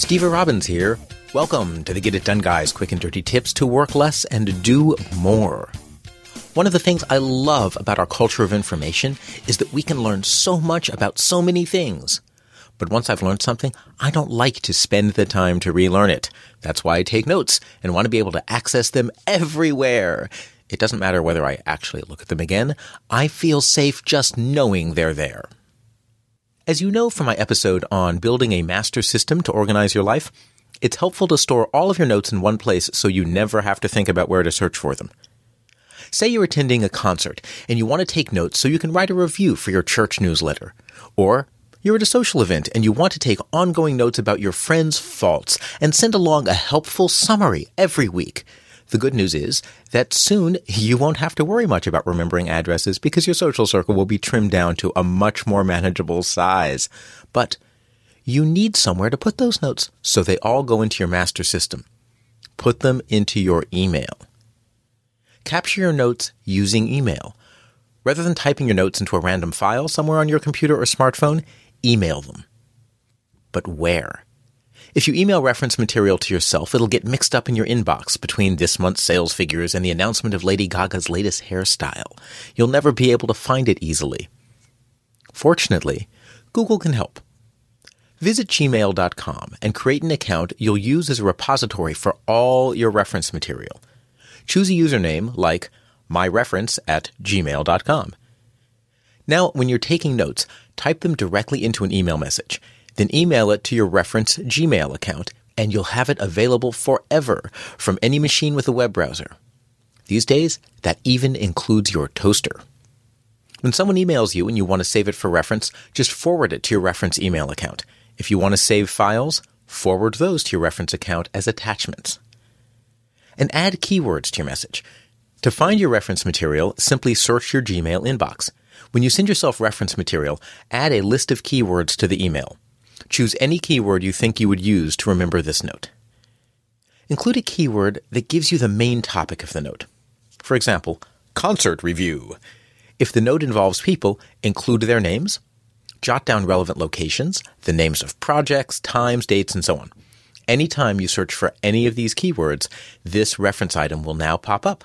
Steve Robbins here. Welcome to the Get It Done Guys, quick and dirty tips to work less and do more. One of the things I love about our culture of information is that we can learn so much about so many things. But once I've learned something, I don't like to spend the time to relearn it. That's why I take notes and want to be able to access them everywhere. It doesn't matter whether I actually look at them again. I feel safe just knowing they're there. As you know from my episode on building a master system to organize your life, it's helpful to store all of your notes in one place so you never have to think about where to search for them. Say you're attending a concert and you want to take notes so you can write a review for your church newsletter. Or you're at a social event and you want to take ongoing notes about your friend's faults and send along a helpful summary every week. The good news is that soon you won't have to worry much about remembering addresses because your social circle will be trimmed down to a much more manageable size. But you need somewhere to put those notes so they all go into your master system. Put them into your email. Capture your notes using email. Rather than typing your notes into a random file somewhere on your computer or smartphone, email them. But where? If you email reference material to yourself, it'll get mixed up in your inbox between this month's sales figures and the announcement of Lady Gaga's latest hairstyle. You'll never be able to find it easily. Fortunately, Google can help. Visit gmail.com and create an account you'll use as a repository for all your reference material. Choose a username like myreference@gmail.com. Now, when you're taking notes, type them directly into an email message. Then email it to your reference Gmail account, and you'll have it available forever from any machine with a web browser. These days, that even includes your toaster. When someone emails you and you want to save it for reference, just forward it to your reference email account. If you want to save files, forward those to your reference account as attachments. And add keywords to your message. To find your reference material, simply search your Gmail inbox. When you send yourself reference material, add a list of keywords to the email. Choose any keyword you think you would use to remember this note. Include a keyword that gives you the main topic of the note. For example, concert review. If the note involves people, include their names. Jot down relevant locations, the names of projects, times, dates, and so on. Anytime you search for any of these keywords, this reference item will now pop up.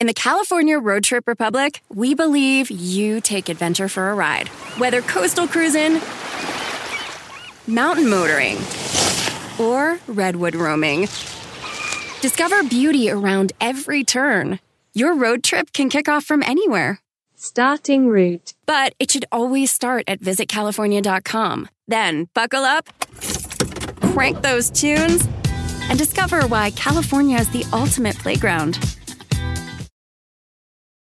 In the California Road Trip Republic, we believe you take adventure for a ride. Whether coastal cruising, mountain motoring, or redwood roaming, discover beauty around every turn. Your road trip can kick off from anywhere. Starting route. But it should always start at visitcalifornia.com. Then buckle up, crank those tunes, and discover why California is the ultimate playground.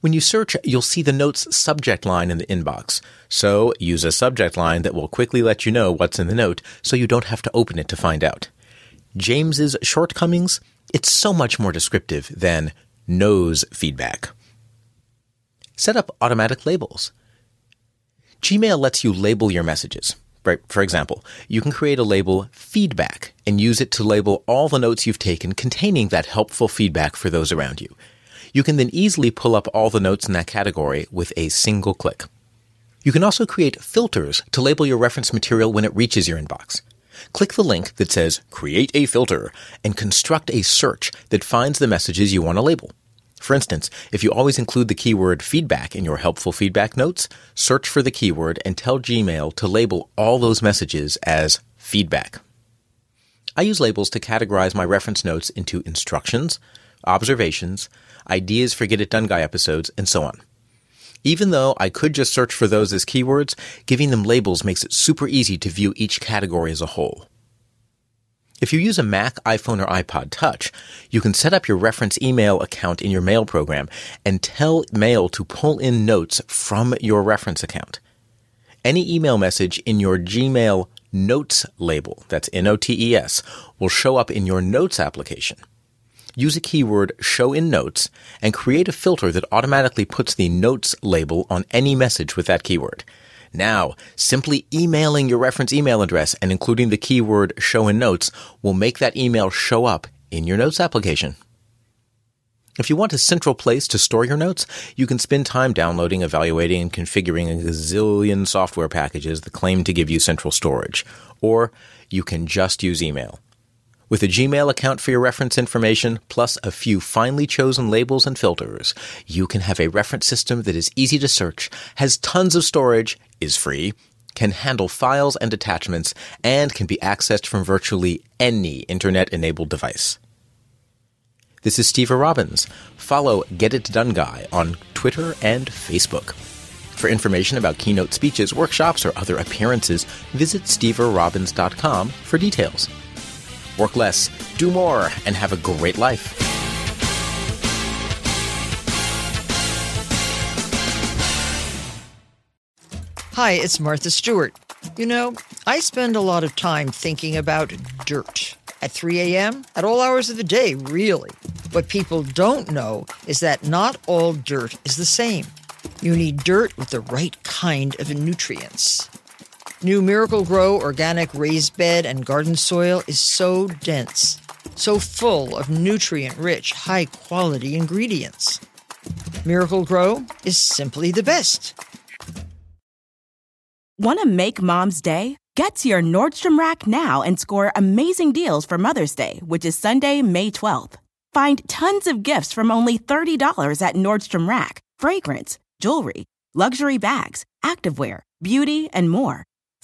When you search, you'll see the note's subject line in the inbox. So use a subject line that will quickly let you know what's in the note so you don't have to open it to find out. James's shortcomings? It's so much more descriptive than nose feedback. Set up automatic labels. Gmail lets you label your messages. For example, you can create a label feedback and use it to label all the notes you've taken containing that helpful feedback for those around you. You can then easily pull up all the notes in that category with a single click. You can also create filters to label your reference material when it reaches your inbox. Click the link that says Create a Filter and construct a search that finds the messages you want to label. For instance, if you always include the keyword feedback in your helpful feedback notes, search for the keyword and tell Gmail to label all those messages as feedback. I use labels to categorize my reference notes into instructions, observations, ideas for Get It Done Guy episodes, and so on. Even though I could just search for those as keywords, giving them labels makes it super easy to view each category as a whole. If you use a Mac, iPhone, or iPod Touch, you can set up your reference email account in your mail program and tell Mail to pull in notes from your reference account. Any email message in your Gmail Notes label, that's N-O-T-E-S, will show up in your Notes application. Use a keyword show in notes and create a filter that automatically puts the notes label on any message with that keyword. Now, simply emailing your reference email address and including the keyword show in notes will make that email show up in your notes application. If you want a central place to store your notes, you can spend time downloading, evaluating, and configuring a gazillion software packages that claim to give you central storage. Or you can just use email. With a Gmail account for your reference information, plus a few finely chosen labels and filters, you can have a reference system that is easy to search, has tons of storage, is free, can handle files and attachments, and can be accessed from virtually any internet-enabled device. This is Steve Robbins. Follow Get It Done Guy on Twitter and Facebook. For information about keynote speeches, workshops, or other appearances, visit steverobbins.com for details. Work less, do more, and have a great life. Hi, it's Martha Stewart. You know, I spend a lot of time thinking about dirt. At 3 a.m., at all hours of the day, really. What people don't know is that not all dirt is the same. You need dirt with the right kind of nutrients. New Miracle-Gro organic raised bed and garden soil is so dense, so full of nutrient-rich, high-quality ingredients. Miracle-Gro is simply the best. Want to make mom's day? Get to your Nordstrom Rack now and score amazing deals for Mother's Day, which is Sunday, May 12th. Find tons of gifts from only $30 at Nordstrom Rack. Fragrance, jewelry, luxury bags, activewear, beauty, and more.